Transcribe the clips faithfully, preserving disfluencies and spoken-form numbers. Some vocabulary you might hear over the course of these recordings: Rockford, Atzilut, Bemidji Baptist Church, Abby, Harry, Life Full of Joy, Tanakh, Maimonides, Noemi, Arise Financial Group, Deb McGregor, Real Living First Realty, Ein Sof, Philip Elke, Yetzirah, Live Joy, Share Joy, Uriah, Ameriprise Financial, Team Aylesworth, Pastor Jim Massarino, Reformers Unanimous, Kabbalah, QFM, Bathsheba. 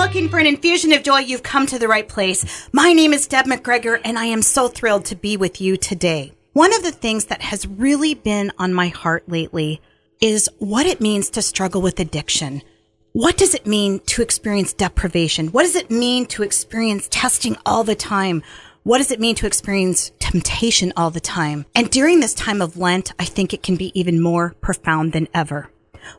looking for an infusion of joy, you've come to the right place. My name is Deb McGregor, and I am so thrilled to be with you today. One of the things that has really been on my heart lately is what it means to struggle with addiction. What does it mean to experience deprivation? What does it mean to experience testing all the time? What does it mean to experience temptation all the time? And during this time of Lent, I think it can be even more profound than ever.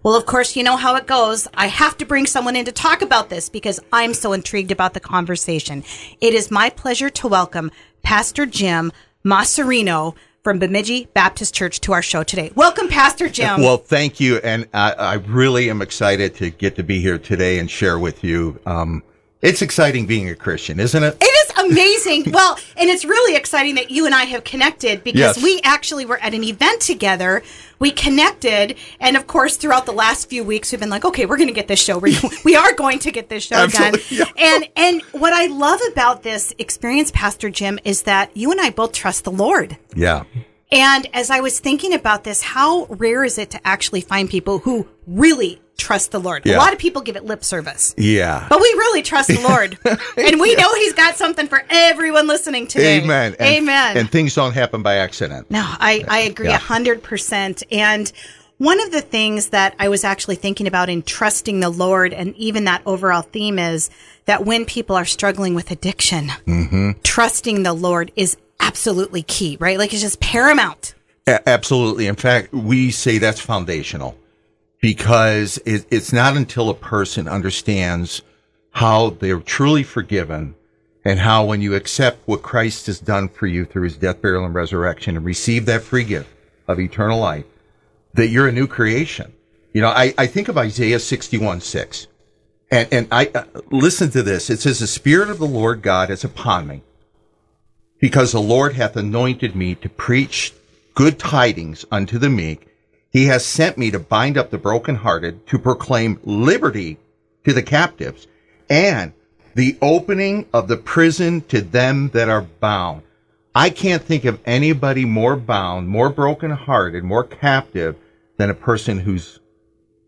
Well, of course, you know how it goes. I have to bring someone in to talk about this because I'm so intrigued about the conversation. It is my pleasure to welcome Pastor Jim Massarino from Bemidji Baptist Church to our show today. Welcome, Pastor Jim. Well, thank you, and I, I really am excited to get to be here today and share with you. Um, it's exciting being a Christian, isn't it? It is amazing. Well, and it's really exciting that you and I have connected because yes. we actually were at an event together. We connected, and of course, throughout the last few weeks, we've been like, okay, we're going to get this show. We're, we are going to get this show Absolutely. done. Yeah. And and what I love about this experience, Pastor Jim, is that you and I both trust the Lord. Yeah. And as I was thinking about this, how rare is it to actually find people who really trust the Lord? Yeah. A lot of people give it lip service. Yeah. But we really trust the Lord. And we yeah. know he's got something for everyone listening today. Amen. And, Amen. And things don't happen by accident. No, I, I agree yeah. one hundred percent. And one of the things that I was actually thinking about in trusting the Lord and even that overall theme is that when people are struggling with addiction, mm-hmm. trusting the Lord is absolutely key, right? Like it's just paramount. A- absolutely. In fact, we say that's foundational. Because it, it's not until a person understands how they're truly forgiven and how when you accept what Christ has done for you through his death, burial, and resurrection and receive that free gift of eternal life, that you're a new creation. You know, I, I think of Isaiah sixty-one six, and, and I uh, listen to this. It says, the Spirit of the Lord God is upon me because the Lord hath anointed me to preach good tidings unto the meek. He has sent me to bind up the brokenhearted, to proclaim liberty to the captives, and the opening of the prison to them that are bound. I can't think of anybody more bound, more brokenhearted, more captive than a person who's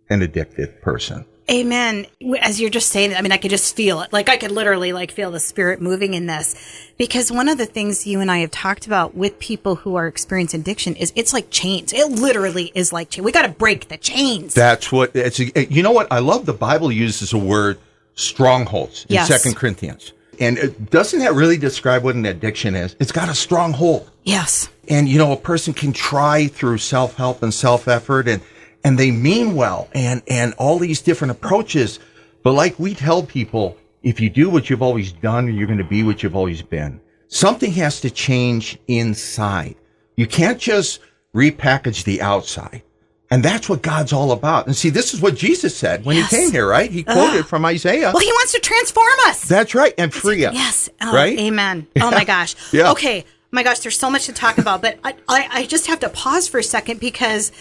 an addicted person. Amen. As you're just saying it, I mean, I could just feel it. Like I could literally like feel the Spirit moving in this. Because one of the things you and I have talked about with people who are experiencing addiction is it's like chains. It literally is like chains. We got to break the chains. That's what it's. You know what? I love the Bible uses a word strongholds in yes. Second Corinthians. And it, doesn't that really describe what an addiction is? It's got a stronghold. Yes. And, you know, a person can try through self-help and self-effort and And they mean well and, and all these different approaches. But like we tell people, if you do what you've always done, you're going to be what you've always been. Something has to change inside. You can't just repackage the outside. And that's what God's all about. And see, this is what Jesus said when yes. he came here, right? He quoted Ugh. from Isaiah. Well, he wants to transform us. That's right. And free us. Yes. Oh, right? Amen. Yeah. Oh, my gosh. Yeah. Okay. My gosh, there's so much to talk about. But I, I, I just have to pause for a second because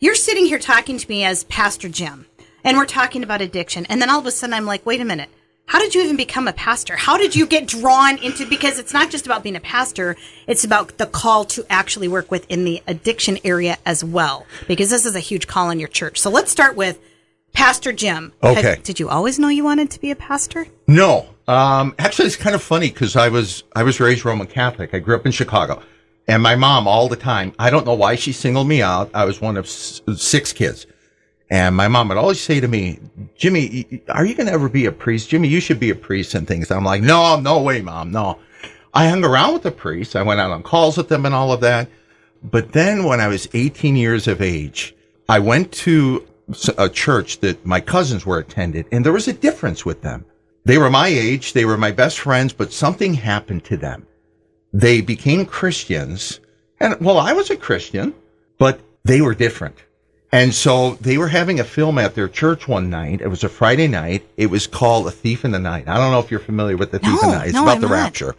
you're sitting here talking to me as Pastor Jim, and we're talking about addiction. And then all of a sudden I'm like, wait a minute, how did you even become a pastor? How did you get drawn into, because it's not just about being a pastor, it's about the call to actually work within the addiction area as well, because this is a huge call in your church. So let's start with Pastor Jim. Okay. Have, did you always know you wanted to be a pastor? No. Um, actually, it's kind of funny because I was, I was raised Roman Catholic. I grew up in Chicago. And my mom, all the time, I don't know why she singled me out. I was one of s- six kids. And my mom would always say to me, Jimmy, are you going to ever be a priest? Jimmy, you should be a priest and things. I'm like, no, no way, Mom, no. I hung around with the priests. I went out on calls with them and all of that. But then when I was eighteen years of age, I went to a church that my cousins were attended, and there was a difference with them. They were my age. They were my best friends, but something happened to them. They became Christians, and well, I was a Christian, but they were different. And so they were having a film at their church one night. It was a Friday night. It was called A Thief in the Night. I don't know if you're familiar with The Thief no, in the Night. It's no, about I'm the not. rapture.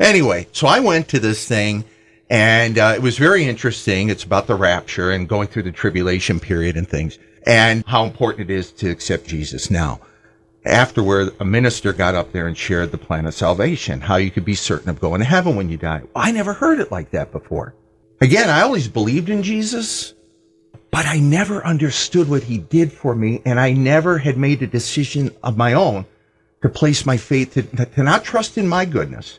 Anyway, so I went to this thing, and uh, it was very interesting. It's about the rapture and going through the tribulation period and things, and how important it is to accept Jesus now. Afterward, a minister got up there and shared the plan of salvation, how you could be certain of going to heaven when you die. I never heard it like that before. Again, I always believed in Jesus, but I never understood what he did for me, and I never had made a decision of my own to place my faith, to, to not trust in my goodness,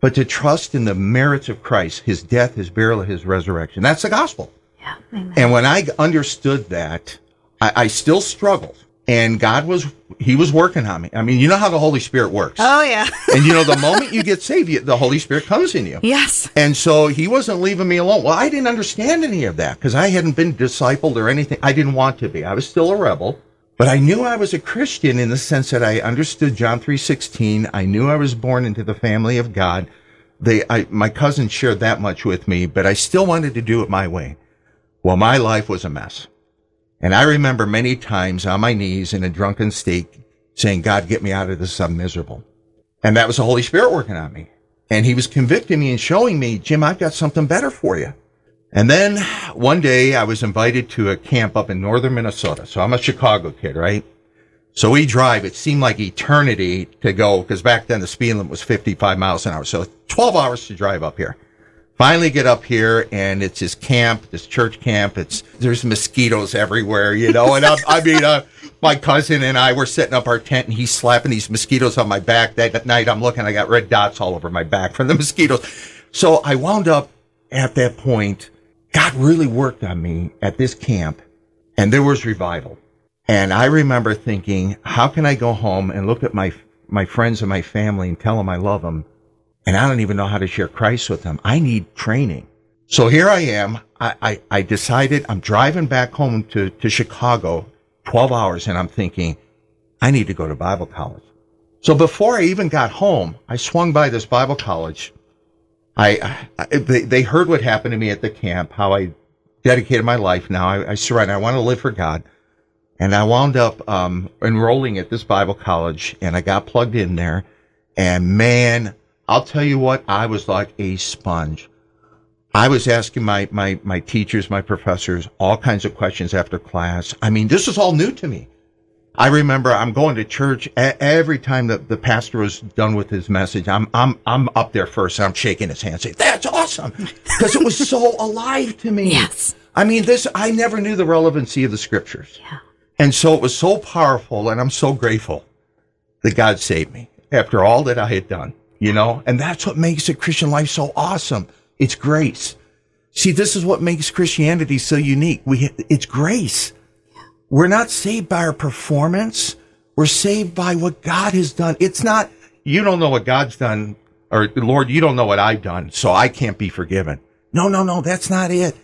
but to trust in the merits of Christ, his death, his burial, his resurrection. That's the gospel. Yeah, amen. And when I understood that, I, I still struggled. And God was, he was working on me. I mean, you know how the Holy Spirit works. Oh, yeah. And you know, the moment you get saved, you, the Holy Spirit comes in you. Yes. And so he wasn't leaving me alone. Well, I didn't understand any of that because I hadn't been discipled or anything. I didn't want to be. I was still a rebel. But I knew I was a Christian in the sense that I understood John three sixteen. I knew I was born into the family of God. They, I, my cousin shared that much with me, but I still wanted to do it my way. Well, my life was a mess. And I remember many times on my knees in a drunken state saying, God, get me out of this. I'm miserable. And that was the Holy Spirit working on me. And he was convicting me and showing me, Jim, I've got something better for you. And then one day I was invited to a camp up in northern Minnesota. So I'm a Chicago kid, right? So we drive. It seemed like eternity to go because back then the speed limit was fifty-five miles an hour. So twelve hours to drive up here. Finally get up here, and it's this camp, this church camp. It's there's mosquitoes everywhere, you know. And I, I mean, uh, my cousin and I were setting up our tent, and he's slapping these mosquitoes on my back. That night, I'm looking, I got red dots all over my back from the mosquitoes. So I wound up at that point. God really worked on me at this camp, and there was revival. And I remember thinking, how can I go home and look at my my friends and my family and tell them I love them? And I don't even know how to share Christ with them. I need training. So here I am. I, I, I decided I'm driving back home to, to Chicago, twelve hours, and I'm thinking, I need to go to Bible college. So before I even got home, I swung by this Bible college. I, I they, they heard what happened to me at the camp, how I dedicated my life now. I, I surrendered. I want to live for God. And I wound up um, enrolling at this Bible college, and I got plugged in there. And man, I'll tell you what, I was like a sponge. I was asking my, my, my teachers, my professors, all kinds of questions after class. I mean, this is all new to me. I remember I'm going to church a- every time the, the pastor was done with his message. I'm, I'm, I'm up there first. And I'm shaking his hand saying, that's awesome. Because it was so alive to me. Yes. I mean, this, I never knew the relevancy of the scriptures. Yeah. And so it was so powerful. And I'm so grateful that God saved me after all that I had done. You know, and that's what makes the Christian life so awesome. It's grace. See, this is what makes Christianity so unique. We, it's grace. We're not saved by our performance. We're saved by what God has done. It's not, you don't know what God's done, or Lord, you don't know what I've done, so I can't be forgiven. No, no, no, that's not it.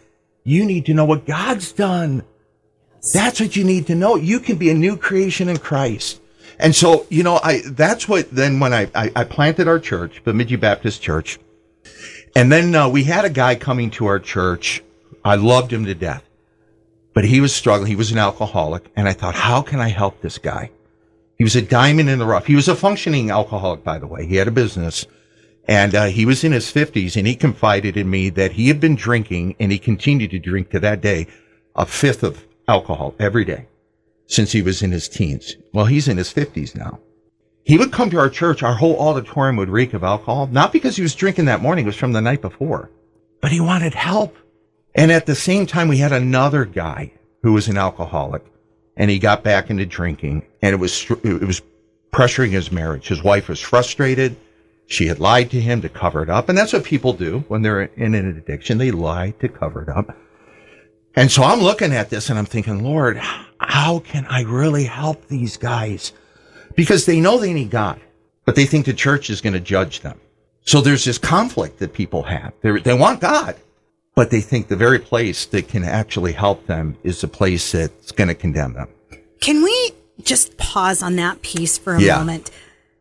You need to know what God's done. That's what you need to know. You can be a new creation in Christ. And so, you know, I, that's what, then when I, I, I planted our church, Bemidji Baptist Church, and then uh, we had a guy coming to our church. I loved him to death, but he was struggling. He was an alcoholic. And I thought, how can I help this guy? He was a diamond in the rough. He was a functioning alcoholic, by the way. He had a business, and uh, he was in his fifties, and he confided in me that he had been drinking, and he continued to drink to that day, a fifth of alcohol every day since he was in his teens. Well, he's in his fifties now. He would come to our church. Our whole auditorium would reek of alcohol, not because he was drinking that morning. It was from the night before, but he wanted help. And at the same time, we had another guy who was an alcoholic, and he got back into drinking, and it was, it was pressuring his marriage. His wife was frustrated. She had lied to him to cover it up. And that's what people do when they're in an addiction. They lie to cover it up. And so I'm looking at this and I'm thinking, Lord, how can I really help these guys? Because they know they need God, but they think the church is going to judge them. So there's this conflict that people have. They're, they want God, but they think the very place that can actually help them is the place that's going to condemn them. Can we just pause on that piece for a yeah. moment?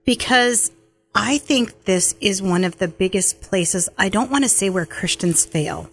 Because I think this is one of the biggest places, I don't want to say where Christians fail,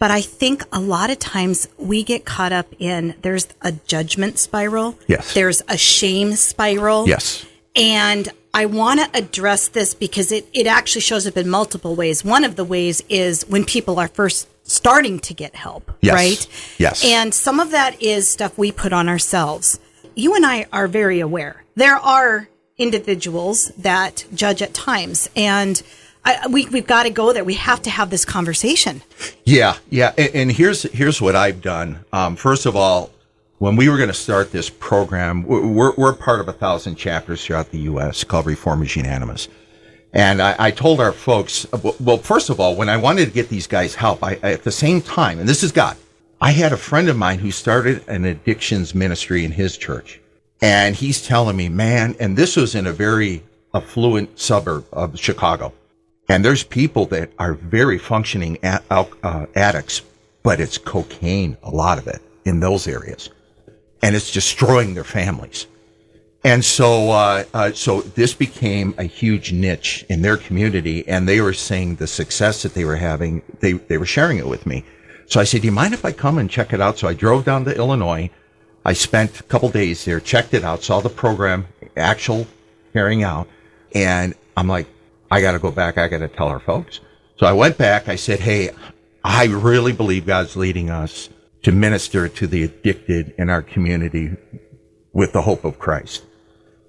but I think a lot of times we get caught up in, there's a judgment spiral. Yes. There's a shame spiral. Yes. And I want to address this because it, it actually shows up in multiple ways. One of the ways is when people are first starting to get help, yes. right? Yes. And some of that is stuff we put on ourselves. You and I are very aware. There are individuals that judge at times, and I, we, we've got to go there. We have to have this conversation. Yeah, yeah. And, and here's here's what I've done. Um, first of all, when we were going to start this program, we're, we're part of a thousand chapters throughout the U S called Reformers Unanimous. And I, I told our folks, well, first of all, when I wanted to get these guys help, I, I, at the same time, and this is God, I had a friend of mine who started an addictions ministry in his church. And he's telling me, man, and this was in a very affluent suburb of Chicago. And there's people that are very functioning ad, uh, addicts, but it's cocaine, a lot of it, in those areas. And it's destroying their families. And so, uh, uh, so this became a huge niche in their community, and they were saying the success that they were having, they, they were sharing it with me. So I said, do you mind if I come and check it out? So I drove down to Illinois. I spent a couple days there, checked it out, saw the program, actual carrying out. And I'm like, I got to go back. I got to tell our folks. So I went back. I said, hey, I really believe God's leading us to minister to the addicted in our community with the hope of Christ.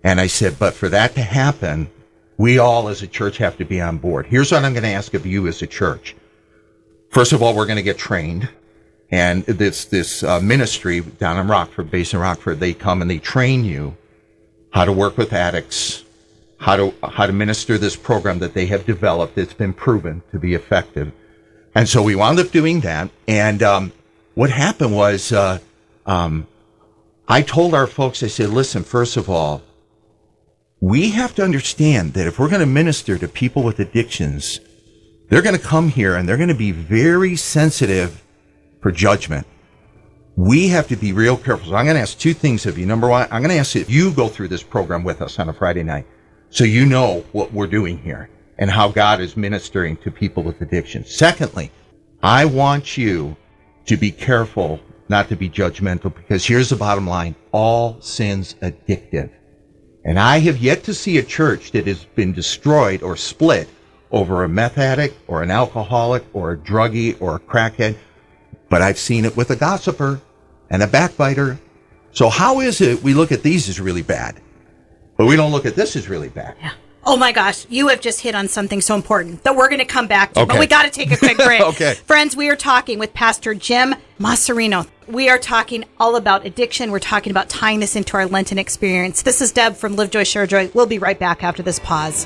And I said, but for that to happen, we all as a church have to be on board. Here's what I'm going to ask of you as a church. First of all, we're going to get trained. And this this uh, ministry down in Rockford, based in Rockford, they come and they train you how to work with addicts, how to how to minister this program that they have developed. It's been proven to be effective. And so we wound up doing that. And um, what happened was uh, um, I told our folks, I said, listen, first of all, we have to understand that if we're going to minister to people with addictions, they're going to come here and they're going to be very sensitive for judgment. We have to be real careful. So I'm going to ask two things of you. Number one, I'm going to ask if you go through this program with us on a Friday night so you know what we're doing here and how God is ministering to people with addictions. Secondly, I want you to be careful not to be judgmental, because here's the bottom line. All sin's addictive. And I have yet to see a church that has been destroyed or split over a meth addict or an alcoholic or a druggie or a crackhead, but I've seen it with a gossiper and a backbiter. So how is it we look at these as really bad, but we don't look at this as really bad? Yeah. Oh my gosh, you have just hit on something so important that we're going to come back to, okay. But we got to take a quick break. Okay. Friends, we are talking with Pastor Jim Massarino. We are talking all about addiction. We're talking about tying this into our Lenten experience. This is Deb from Live Joy, Share Joy. We'll be right back after this pause.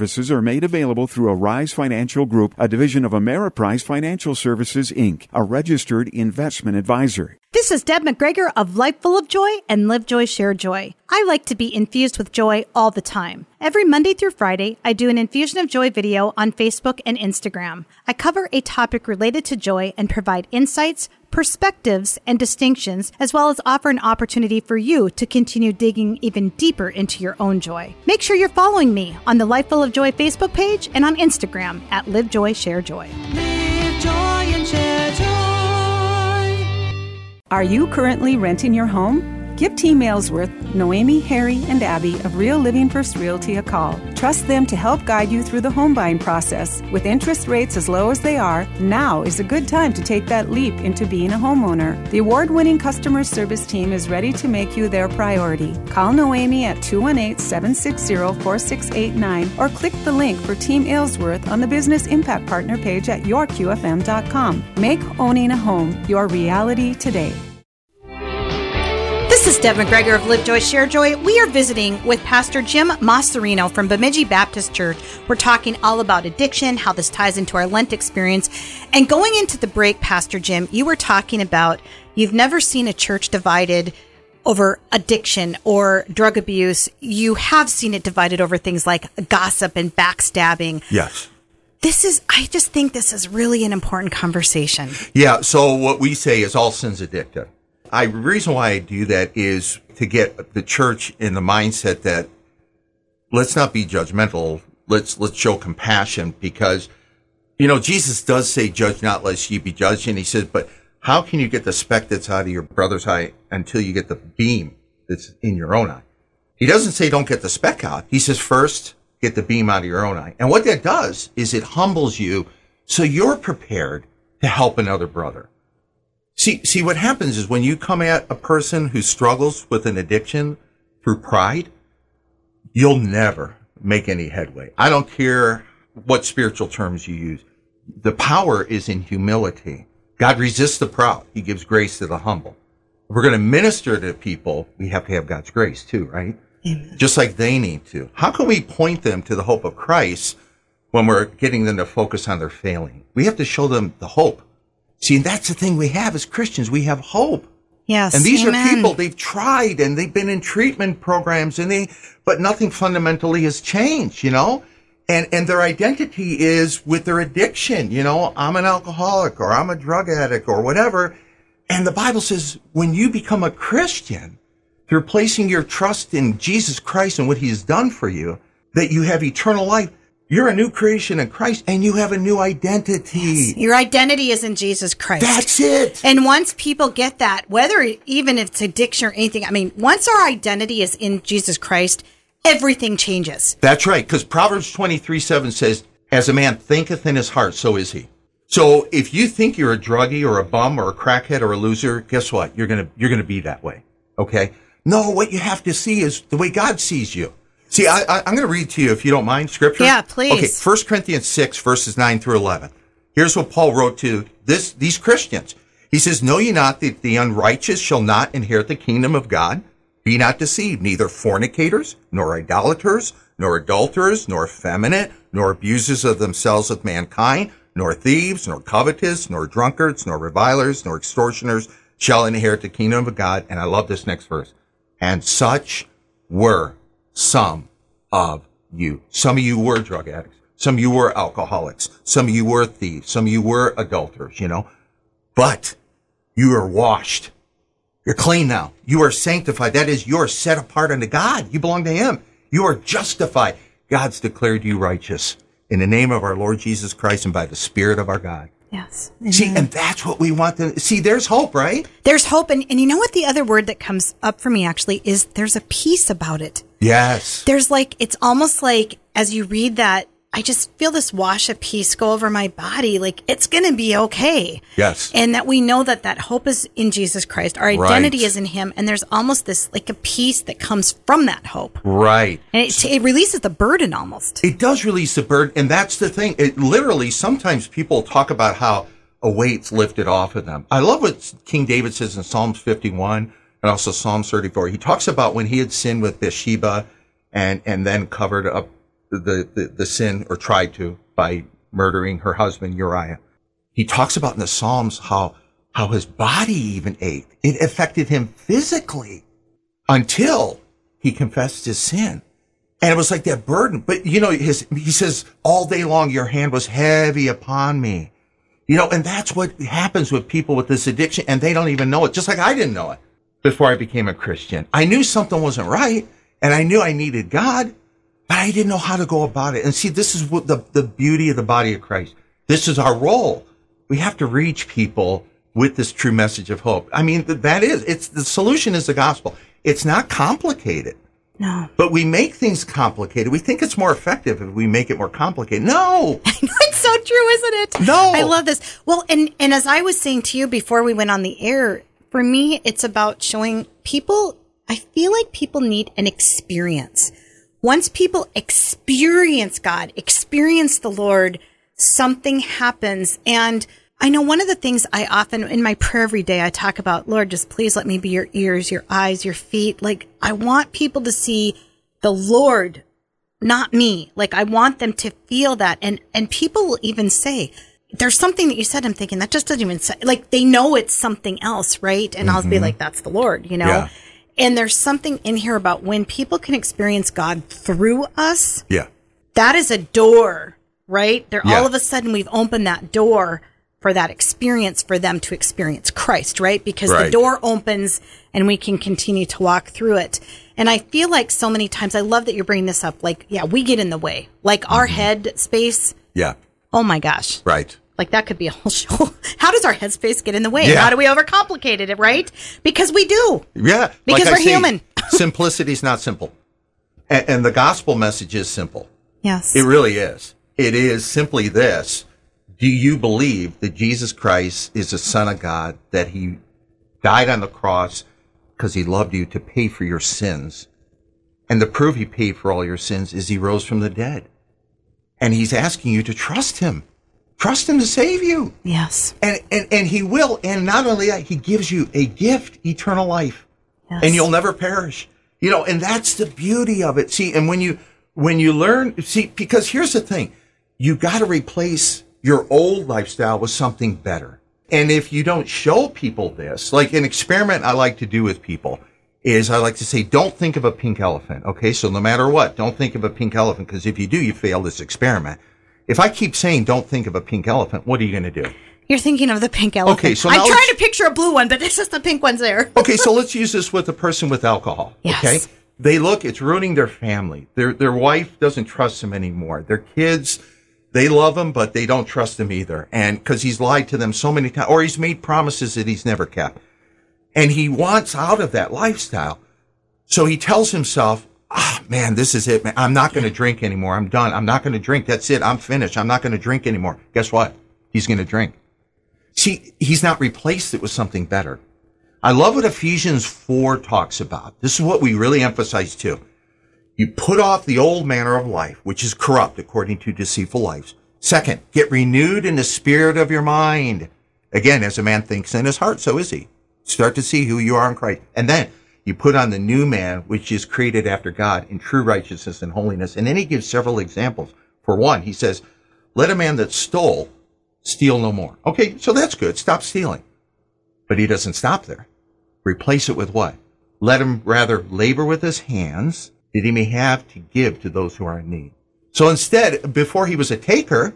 Services are made available through Arise Financial Group, a division of Ameriprise Financial Services, Incorporated, a registered investment advisor. This is Deb McGregor of Life Full of Joy and Live Joy, Share Joy. I like to be infused with joy all the time. Every Monday through Friday, I do an Infusion of Joy video on Facebook and Instagram. I cover a topic related to joy and provide insights, perspectives, and distinctions, as well as offer an opportunity for you to continue digging even deeper into your own joy. Make sure you're following me on the Life Full of Joy Facebook page and on Instagram at Live Joy, Share Joy. Live Joy and Share Joy. Are you currently renting your home? Give Team Aylesworth, Noemi, Harry, and Abby of Real Living First Realty a call. Trust them to help guide you through the home buying process. With interest rates as low as they are, now is a good time to take that leap into being a homeowner. The award-winning customer service team is ready to make you their priority. Call Noemi at two one eight, seven six zero, four six eight nine or click the link for Team Aylesworth on the Business Impact Partner page at your q f m dot com. Make owning a home your reality today. This is Deb McGregor of Live Joy, Share Joy. We are visiting with Pastor Jim Massarino from Bemidji Baptist Church. We're talking all about addiction, how this ties into our Lent experience. And going into the break, Pastor Jim, you were talking about you've never seen a church divided over addiction or drug abuse. You have seen it divided over things like gossip and backstabbing. Yes. This is, I just think this is really an important conversation. Yeah, so what we say is all sin's addictive. I, the reason why I do that is to get the church in the mindset that let's not be judgmental. Let's, let's show compassion, because, you know, Jesus does say, judge not lest ye be judged. And he says, but How can you get the speck that's out of your brother's eye until you get the beam that's in your own eye? He doesn't say don't get the speck out. He says first get the beam out of your own eye. And what that does is it humbles you so you're prepared to help another brother. See, see what happens is when you come at a person who struggles with an addiction through pride, you'll never make any headway. I don't care what spiritual terms you use. The power is in humility. God resists the proud. He gives grace to the humble. If we're going to minister to people, we have to have God's grace too, right? Amen. Just like they need to. How can we point them to the hope of Christ when we're getting them to focus on their failing? We have to show them the hope. See, and that's the thing we have as Christians. We have hope. Yes, and these amen. Are people, they've tried and they've been in treatment programs and they, but nothing fundamentally has changed, you know? And, and their identity is with their addiction. You know, I'm an alcoholic or I'm a drug addict or whatever. And the Bible says when you become a Christian, through placing your trust in Jesus Christ and what he has done for you, that you have eternal life. You're a new creation in Christ, and you have a new identity. Yes. Your identity is in Jesus Christ. That's it. And once people get that, whether even if it's addiction or anything, I mean, once our identity is in Jesus Christ, everything changes. That's right, because Proverbs twenty-three seven says, as a man thinketh in his heart, so is he. So if you think you're a druggie or a bum or a crackhead or a loser, guess what? You're gonna you're gonna be that way. Okay? No, what you have to see is the way God sees you. See, I, I, I'm going to read to you, if you don't mind, scripture. Yeah, please. Okay, First Corinthians six, verses nine through eleven. Here's what Paul wrote to this these Christians. He says, know ye not that the unrighteous shall not inherit the kingdom of God? Be not deceived, neither fornicators, nor idolaters, nor adulterers, nor effeminate, nor abusers of themselves with mankind, nor thieves, nor covetous, nor drunkards, nor revilers, nor extortioners shall inherit the kingdom of God. And I love this next verse. And such were some of you. Some of you were drug addicts. Some of you were alcoholics. Some of you were thieves. Some of you were adulterers, you know. But you are washed. You're clean now. You are sanctified. That is, you are set apart unto God. You belong to him. You are justified. God's declared you righteous in the name of our Lord Jesus Christ and by the Spirit of our God. Yes. Amen. See, and that's what we want to see. There's hope, right? There's hope. And, and you know what? The other word that comes up for me actually is there's a peace about it. Yes. There's like, it's almost like as you read that, I just feel this wash of peace go over my body. Like it's going to be okay. Yes. And that we know that that hope is in Jesus Christ. Our identity right. is in him. And there's almost this like a peace that comes from that hope. Right. And it, it releases the burden almost. It does release the burden. And that's the thing. It literally, sometimes people talk about how a weight's lifted off of them. I love what King David says in Psalms fifty-one and also Psalms thirty-four. He talks about when he had sinned with Bathsheba and, and then covered up The, the, the sin, or tried to, by murdering her husband, Uriah. He talks about in the Psalms how, how his body even ached. It affected him physically until he confessed his sin. And it was like that burden. But, you know, his, he says, all day long, your hand was heavy upon me. You know, and that's what happens with people with this addiction, and they don't even know it. Just like I didn't know it before I became a Christian. I knew something wasn't right, and I knew I needed God. But I didn't know how to go about it. And see, this is what the, the beauty of the body of Christ. This is our role. We have to reach people with this true message of hope. I mean, that is, it's the solution is the gospel. It's not complicated. No. But we make things complicated. We think it's more effective if we make it more complicated. No. I know, it's so true, isn't it? No. I love this. Well, and, and as I was saying to you before we went on the air, for me, it's about showing people, I feel like people need an experience. Once people experience God, experience the Lord, something happens. And I know one of the things I often, in my prayer every day, I talk about, Lord, just please let me be your ears, your eyes, your feet. Like, I want people to see the Lord, not me. Like, I want them to feel that. And, and people will even say, there's something that you said, I'm thinking, that just doesn't even say, like, they know it's something else, right? And mm-hmm. I'll be like, that's the Lord, you know? Yeah. And there's something in here about when people can experience God through us. Yeah. That is a door, right? They're yeah. all of a sudden we've opened that door for that experience for them to experience Christ, right? Because right. the door opens and we can continue to walk through it. And I feel like so many times, I love that you're bringing this up. Like, yeah, we get in the way. Like our mm-hmm. head space. Yeah. Oh my gosh. Right. Like, that could be a whole show. How does our headspace get in the way? Yeah. How do we overcomplicate it, right? Because we do. Yeah. Because like we're say, human. Simplicity is not simple. And, and the gospel message is simple. Yes. It really is. It is simply this. Do you believe that Jesus Christ is the Son of God, that he died on the cross because he loved you to pay for your sins? And the proof he paid for all your sins is he rose from the dead. And he's asking you to trust him. Trust him to save you. Yes. And and, and he will. And not only that, he gives you a gift, eternal life. Yes. And you'll never perish. You know, and that's the beauty of it. See, and when you when you learn, see, because here's the thing. You got to replace your old lifestyle with something better. And if you don't show people this, like an experiment I like to do with people is I like to say, don't think of a pink elephant. Okay, so no matter what, don't think of a pink elephant, because if you do, you fail this experiment. If I keep saying, don't think of a pink elephant, what are you going to do? You're thinking of the pink elephant. Okay, so now I'm trying to picture a blue one, but it's just the pink one's there. Okay, so let's use this with a person with alcohol. Yes. Okay, they look, it's ruining their family. Their their wife doesn't trust them anymore. Their kids, they love him, but they don't trust him either, and because he's lied to them so many times, or he's made promises that he's never kept. And he wants out of that lifestyle. So he tells himself, ah, man, this is it, man. I'm not going to drink anymore. I'm done. I'm not going to drink. That's it. I'm finished. I'm not going to drink anymore. Guess what? He's going to drink. See, he's not replaced it with something better. I love what Ephesians four talks about. This is what we really emphasize too. You put off the old manner of life, which is corrupt according to deceitful lusts. Second, get renewed in the spirit of your mind. Again, as a man thinks in his heart, so is he. Start to see who you are in Christ. And then you put on the new man, which is created after God in true righteousness and holiness. And then he gives several examples. For one, he says, let a man that stole steal no more. Okay, so that's good. Stop stealing. But he doesn't stop there. Replace it with what? Let him rather labor with his hands that he may have to give to those who are in need. So instead, before he was a taker,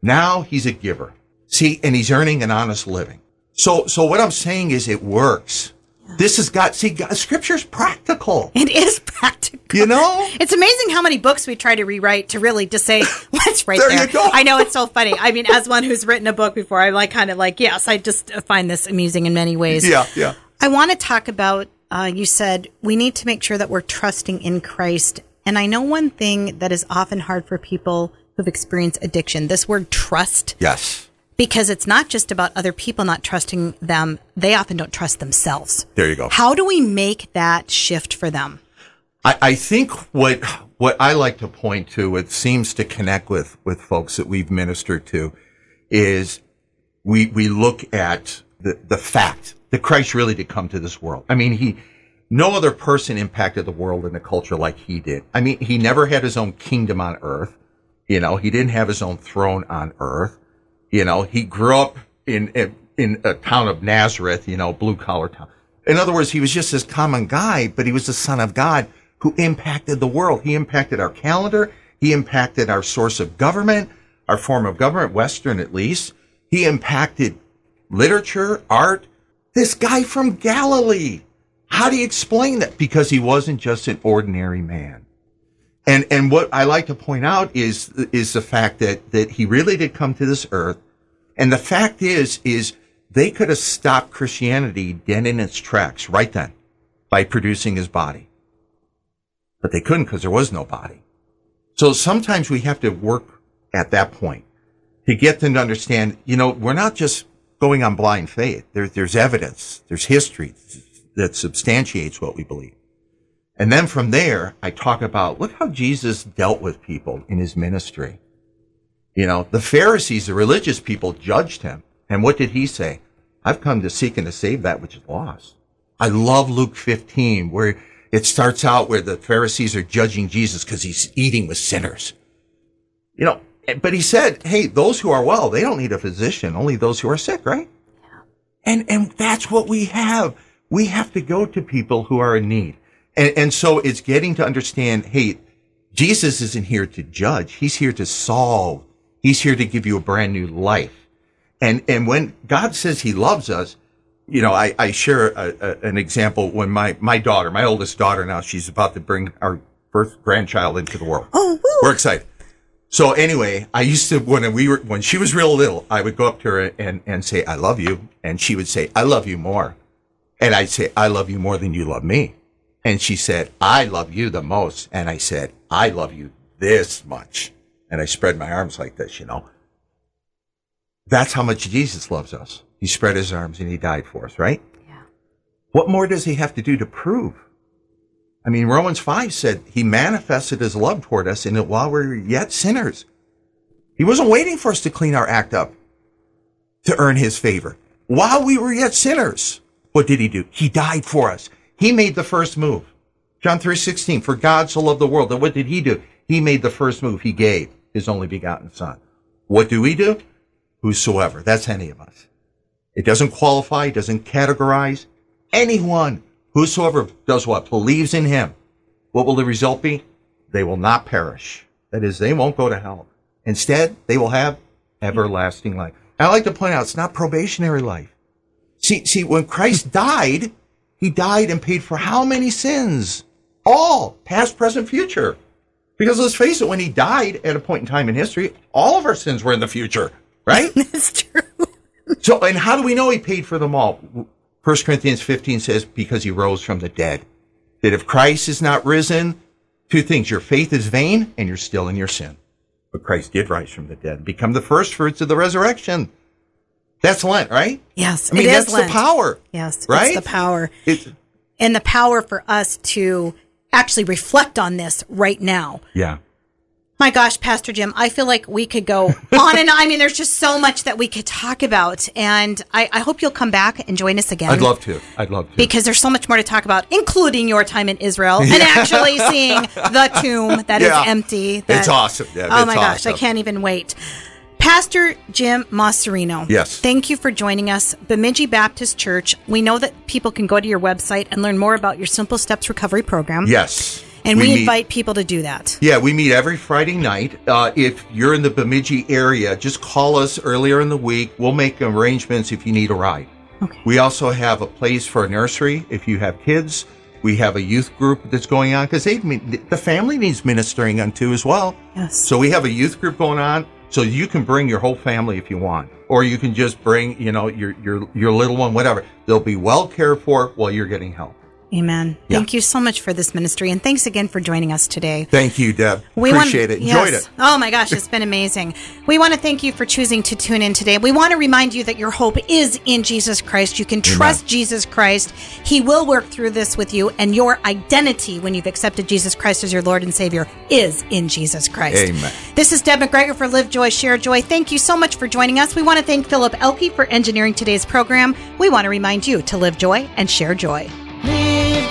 now he's a giver. See, and he's earning an honest living. So, so what I'm saying is it works. Yeah. This has got, see, God, scripture's practical. It is practical. You know? It's amazing how many books we try to rewrite to really just say, what's right there. There you go. I know, it's so funny. I mean, as one who's written a book before, I'm like, kind of like, yes, I just find this amusing in many ways. Yeah, yeah. I want to talk about, uh, you said, we need to make sure that we're trusting in Christ. And I know one thing that is often hard for people who've experienced addiction, this word trust. Yes. Because it's not just about other people not trusting them. They often don't trust themselves. There you go. How do we make that shift for them? I, I think what what I like to point to, it seems to connect with, with folks that we've ministered to, is we we look at the, the fact that Christ really did come to this world. I mean, he no other person impacted the world and the culture like he did. I mean, he never had his own kingdom on earth. You know, he didn't have his own throne on earth. You know, he grew up in, in in a town of Nazareth, you know, blue-collar town. In other words, he was just this common guy, but he was the Son of God who impacted the world. He impacted our calendar. He impacted our source of government, our form of government, Western at least. He impacted literature, art. This guy from Galilee. How do you explain that? Because he wasn't just an ordinary man. And and what I like to point out is is the fact that that he really did come to this earth. And the fact is, is they could have stopped Christianity dead in its tracks right then by producing his body. But they couldn't, because there was no body. So sometimes we have to work at that point to get them to understand, you know, we're not just going on blind faith. There, there's evidence, there's history that substantiates what we believe. And then from there, I talk about, look how Jesus dealt with people in his ministry. You know, the Pharisees, the religious people, judged him. And what did he say? I've come to seek and to save that which is lost. I love Luke fifteen, where it starts out where the Pharisees are judging Jesus because he's eating with sinners. You know, but he said, hey, those who are well, they don't need a physician, only those who are sick, right? Yeah. And, and that's what we have. We have to go to people who are in need. And, and so it's getting to understand, hey, Jesus isn't here to judge. He's here to solve. He's here to give you a brand new life. And and when God says he loves us, you know, I, I share a, a, an example when my, my daughter, my oldest daughter now, she's about to bring our first grandchild into the world. Oh, woo. We're excited. So anyway, I used to, when we were, when she was real little, I would go up to her and, and say, I love you. And she would say, I love you more. And I'd say, I love you more than you love me. And she said, I love you the most. And I said, I love you this much. And I spread my arms like this, you know. That's how much Jesus loves us. He spread his arms and he died for us, right? Yeah. What more does he have to do to prove? I mean, Romans five said he manifested his love toward us in that while we were yet sinners. He wasn't waiting for us to clean our act up to earn his favor. While we were yet sinners, what did he do? He died for us. He made the first move. John three sixteen, for God so loved the world. And what did he do? He made the first move. He gave his only begotten son. What do we do? Whosoever. That's any of us. It doesn't qualify. It doesn't categorize anyone. Whosoever does what? Believes in him. What will the result be? They will not perish. That is, they won't go to hell. Instead, they will have everlasting life. And I like to point out, it's not probationary life. See, see, when Christ died, he died and paid for how many sins? All, past, present, future. Because let's face it, when he died at a point in time in history, all of our sins were in the future, right? That's true. So, and how do we know he paid for them all? First Corinthians fifteen says, because he rose from the dead. That if Christ is not risen, two things, your faith is vain and you're still in your sin. But Christ did rise from the dead and become the first fruits of the resurrection. That's Lent, right? Yes, I mean, it is that's Lent. The power. Yes, right? It's the power. It's, and the power for us to actually reflect on this right now. Yeah. My gosh, Pastor Jim, I feel like we could go on and on. I mean, there's just so much that we could talk about. And I, I hope you'll come back and join us again. I'd love to. I'd love to. Because there's so much more to talk about, including your time in Israel and actually seeing the tomb that yeah. is empty. That, it's awesome. Yeah, oh, it's my gosh. Awesome. I can't even wait. Pastor Jim Massarino. Yes. Thank you for joining us. Bemidji Baptist Church. We know that people can go to your website and learn more about your Simple Steps Recovery Program. Yes. And we, we meet, invite people to do that. Yeah, we meet every Friday night. Uh, if you're in the Bemidji area, just call us earlier in the week. We'll make arrangements if you need a ride. Okay. We also have a place for a nursery if you have kids. We have a youth group that's going on because the family needs ministering unto as well. Yes. So we have a youth group going on. So you can bring your whole family if you want. Or you can just bring, you know, your your your little one, whatever. They'll be well cared for while you're getting help. Amen. Yeah. Thank you so much for this ministry, and thanks again for joining us today. Thank you, Deb. We Appreciate wanna, it. Enjoyed yes. it. Oh, my gosh. It's been amazing. We want to thank you for choosing to tune in today. We want to remind you that your hope is in Jesus Christ. You can trust Amen. Jesus Christ. He will work through this with you, and your identity when you've accepted Jesus Christ as your Lord and Savior is in Jesus Christ. Amen. This is Deb McGregor for Live Joy, Share Joy. Thank you so much for joining us. We want to thank Philip Elke for engineering today's program. We want to remind you to live joy and share joy. Live